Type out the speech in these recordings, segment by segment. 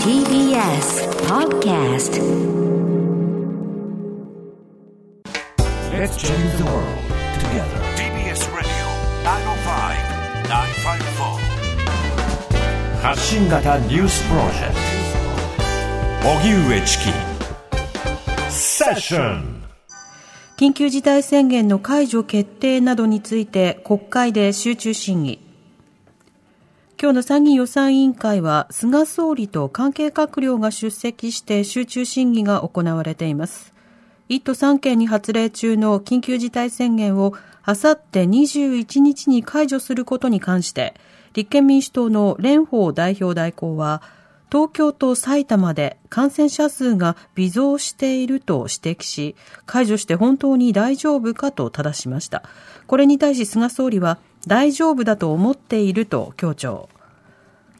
TBS Podcast. Let's change the world together. TBS Radio 905-954 発信型ニュースプロジェクト荻上チキセッション。緊急事態宣言の解除決定などについて国会で集中審議。今日の参議院予算委員会は菅総理と関係閣僚が出席して集中審議が行われています。1都3県に発令中の緊急事態宣言をあさって21日に解除することに関して立憲民主党の蓮舫代表代行は東京と埼玉で感染者数が微増していると指摘し、解除して本当に大丈夫かと正しました。これに対し菅総理は大丈夫だと思っていると強調。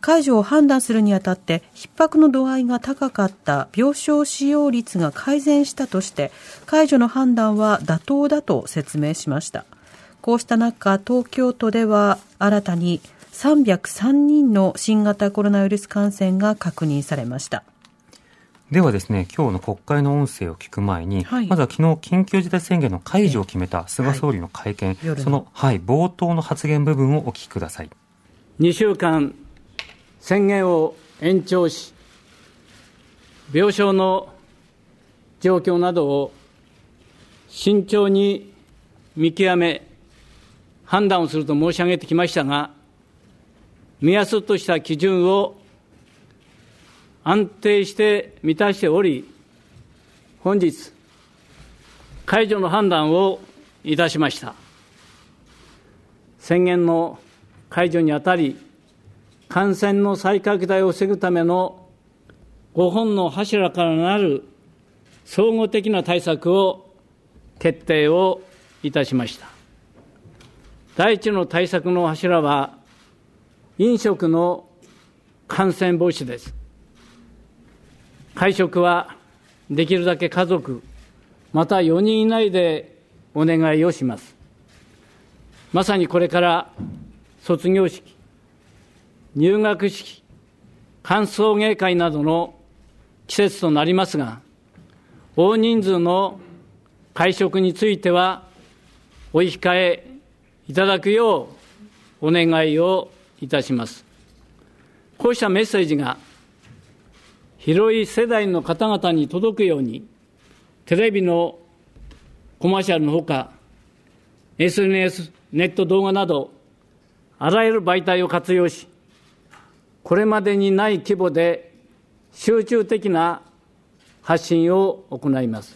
解除を判断するにあたって逼迫の度合いが高かった病床使用率が改善したとして、解除の判断は妥当だと説明しました。こうした中、東京都では新たに303人の新型コロナウイルス感染が確認されました。ではですね、今日の国会の音声を聞く前に、まずは昨日緊急事態宣言の解除を決めた菅総理の会見、その、冒頭の発言部分をお聞きください。2週間宣言を延長し、病床の状況などを慎重に見極め判断をすると申し上げてきましたが、目安とした基準を安定して満たしており、本日解除の判断をいたしました。宣言の解除にあたり、感染の再拡大を防ぐための5本の柱からなる総合的な対策を決定をいたしました。第一の対策の柱は飲食の感染防止です。会食はできるだけ家族また4人以内でお願いをします。まさにこれから卒業式、入学式、歓送迎会などの季節となりますが、大人数の会食についてはお控えいただくようお願いをいたします。こうしたメッセージが広い世代の方々に届くように、テレビのコマーシャルのほか SNS、ネット動画などあらゆる媒体を活用し、これまでにない規模で集中的な発信を行います。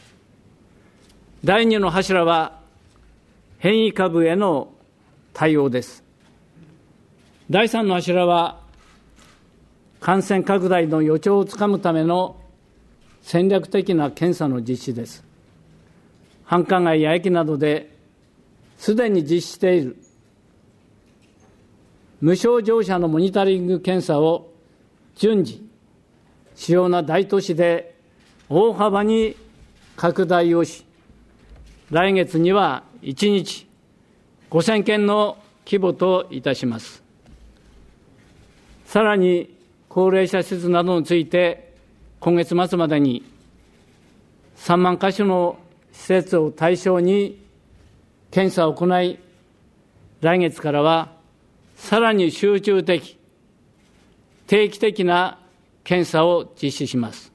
第2の柱は変異株への対応です。第3の柱は感染拡大の予兆をつかむための戦略的な検査の実施です。繁華街や駅などですでに実施している無症状者のモニタリング検査を順次、主要な大都市で大幅に拡大をし、来月には1日5000件の規模といたします。さらに高齢者施設などについて、今月末までに3万か所の施設を対象に検査を行い、来月からはさらに集中的、定期的な検査を実施します。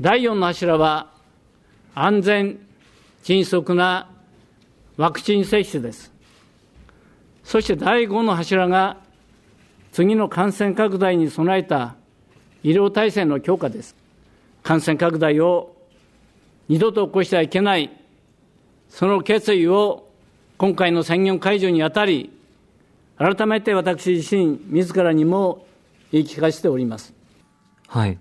第4の柱は、安全・迅速なワクチン接種です。そして第5の柱が、次の感染拡大に備えた医療体制の強化です。感染拡大を二度と起こしてはいけない、その決意を今回の宣言解除にあたり、改めて私自身、自らにも言い聞かせております。昨日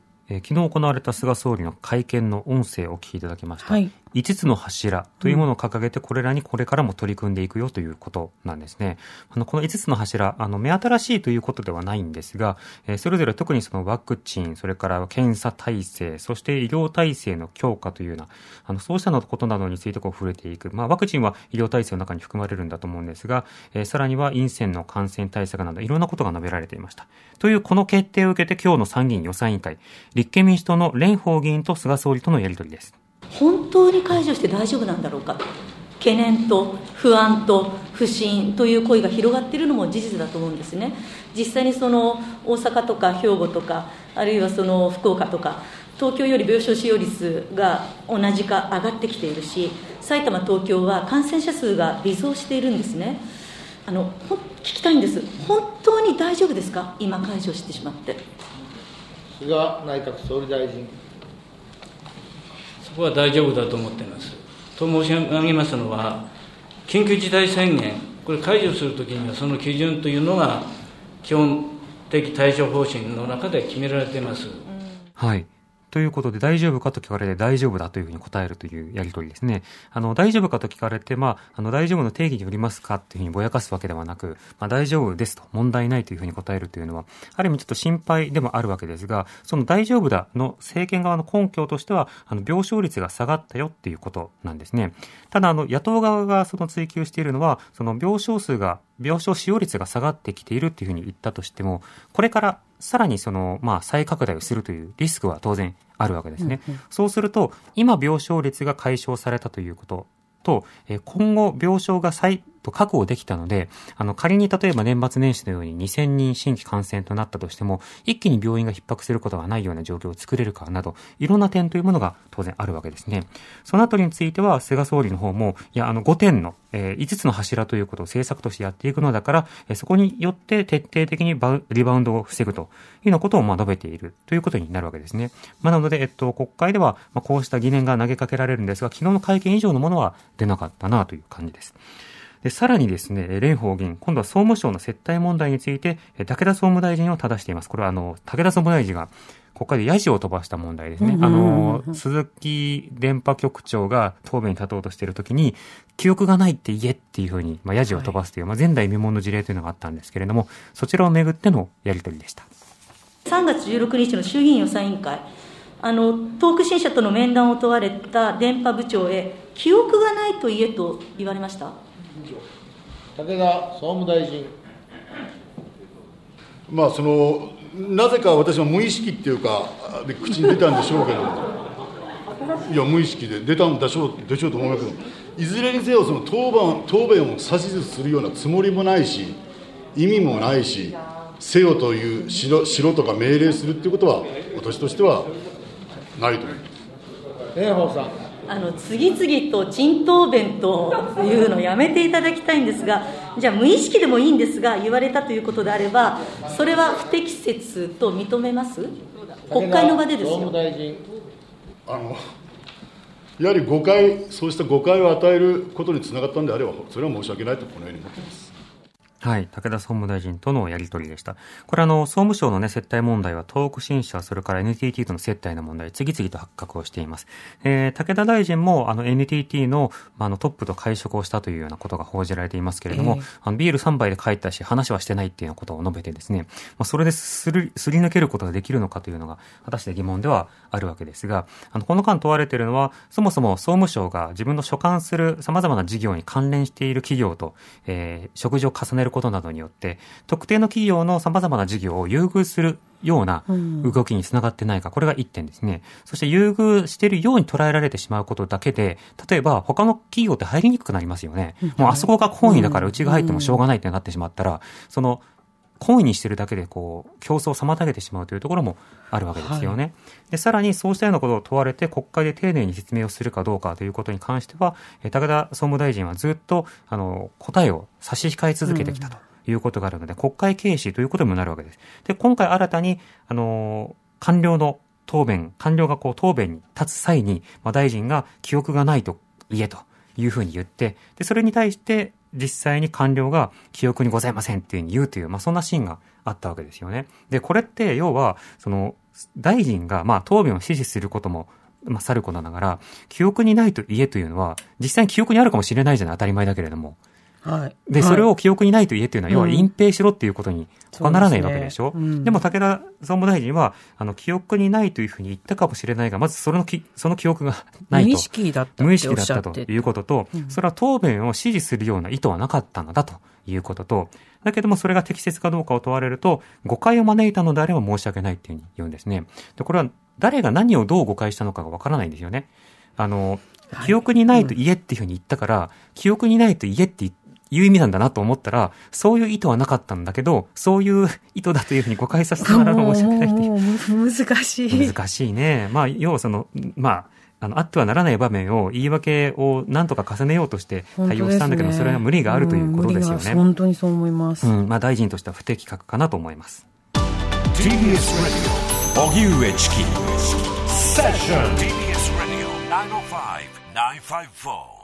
行われた菅総理の会見の音声をお聞きいただきました。5つの柱というものを掲げて、これらにこれからも取り組んでいくよということなんですね。この5つの柱、目新しいということではないんですが、それぞれ特にそのワクチン、それから検査体制、そして医療体制の強化というような、そうしたことなどについて触れていく。ワクチンは医療体制の中に含まれるんだと思うんですが、さらには院線の感染対策などいろんなことが述べられていました。というこの決定を受けて今日の参議院予算委員会、立憲民主党の蓮舫議員と菅総理とのやり取りです。本当に解除して大丈夫なんだろうか、懸念と不安と不信という声が広がっているのも事実だと思うんですね。実際にその大阪とか兵庫とか、あるいはその福岡とか、東京より病床使用率が同じか上がってきているし、埼玉、東京は感染者数が微増しているんですね。聞きたいんです。本当に大丈夫ですか、今解除してしまって。菅内閣総理大臣。そこは大丈夫だと思っています。と申し上げますのは、緊急事態宣言、これ解除するときにはその基準というのが基本的対処方針の中で決められています、はいということで、大丈夫かと聞かれて大丈夫だというふうに答えるというやり取りですね。大丈夫かと聞かれて、大丈夫の定義によりますかというふうにぼやかすわけではなく、大丈夫ですと、問題ないというふうに答えるというのは、ある意味ちょっと心配でもあるわけですが、その大丈夫だの政権側の根拠としては、病床率が下がったよっていうことなんですね。ただ、野党側がその追及しているのは、その病床使用率が下がってきているというふうに言ったとしても、これからさらに再拡大をするというリスクは当然あるわけですね、そうすると今病床率が解消されたということと、今後病床が再度確保できたので、仮に例えば年末年始のように2000人新規感染となったとしても、一気に病院が逼迫することはないような状況を作れるかなど、いろんな点というものが当然あるわけですね。そのあたりについては菅総理の方も、いや5点の5つの柱ということを政策としてやっていくのだから、そこによって徹底的にリバウンドを防ぐというようなことを述べているということになるわけですね。なので、国会ではこうした疑念が投げかけられるんですが、昨日の会見以上のものは出なかったなという感じです。で、さらにですね、蓮舫議員、今度は総務省の接待問題について、武田総務大臣を正しています。これは武田総務大臣が国会でヤジを飛ばした問題ですね。鈴木電波局長が答弁に立とうとしているときに、記憶がないって言えっていうふうに、ヤジを飛ばすという、前代未聞の事例というのがあったんですけれども、そちらをめぐってのやり取りでした。3月16日の衆議院予算委員会、東北新社との面談を問われた電波部長へ、記憶がないと言えと言われました。武田総務大臣。なぜか私は無意識っていうかで口に出たんでしょうけど、いや無意識で出たんでしょうと思いますけど、いずれにせよその答弁を指図するようなつもりもないし、意味もないし、せよというしろとか命令するっていうことは私としてはないと思います。蓮舫さん。次々と陳答弁というのをやめていただきたいんですが、じゃあ無意識でもいいんですが言われたということであれば、それは不適切と認めます？国会の場でですよ。やはり誤解、そうした誤解を与えることにつながったのであれば、それは申し訳ないとこのように思っています。はい、武田総務大臣とのやり取りでした。これ総務省の接待問題は東北新社、それから NTT との接待の問題、次々と発覚をしています。武田大臣もNTT の、トップと会食をしたというようなことが報じられていますけれども、ビール3杯で帰ったし、話はしてないっていうようなことを述べてですね、それですり抜けることができるのかというのが、果たして疑問ではあるわけですが、この間問われているのは、そもそも総務省が自分の所管する様々な事業に関連している企業と、食事を重ねることなどによって特定の企業の様々な事業を優遇するような動きにつながってないか、これが1点ですね。そして優遇しているように捉えられてしまうことだけで、例えば他の企業って入りにくくなりますよね。もうあそこが本位だからうちが入ってもしょうがないってなってしまったら、その懇意にしているだけで競争を妨げてしまうというところもあるわけですよね、でさらにそうしたようなことを問われて国会で丁寧に説明をするかどうかということに関しては、武田総務大臣はずっと答えを差し控え続けてきたということがあるので、国会軽視ということにもなるわけです。で今回新たに官僚が答弁に立つ際に、大臣が記憶がないと言えというふうに言って、でそれに対して実際に官僚が記憶にございませんっていうふうに言うという、そんなシーンがあったわけですよね。で、これって要は、大臣が、答弁を指示することもまあ、さることながら記憶にないと言えというのは実際に記憶にあるかもしれないじゃない、当たり前だけれども、はい、でそれを記憶にないと言えというのは、はい、要は隠蔽しろということに他ならないわけでしょ、 でも武田総務大臣は記憶にないというふうに言ったかもしれないが、まずその記憶がないと、無意識だったということと、それは答弁を支持するような意図はなかったのだということと、だけどもそれが適切かどうかを問われると誤解を招いたのであれば申し訳ないというふうに言うんですね。でこれは誰が何をどう誤解したのかがわからないんですよね。記憶にないと言えっていうふうに言ったから、はい、記憶にないと言えっていう意味なんだなと思ったら、そういう意図はなかったんだけどそういう意図だというふうに誤解させたら申し訳ないっていう。難しいね。まあ要はあってはならない場面を言い訳を何とか重ねようとして対応したんだけど、ね、それは無理があるということですよね。本当にそう思います、まあ、大臣としては不適格かなと思います。 TBS Radio 荻上チキセッション TBS Radio 905-954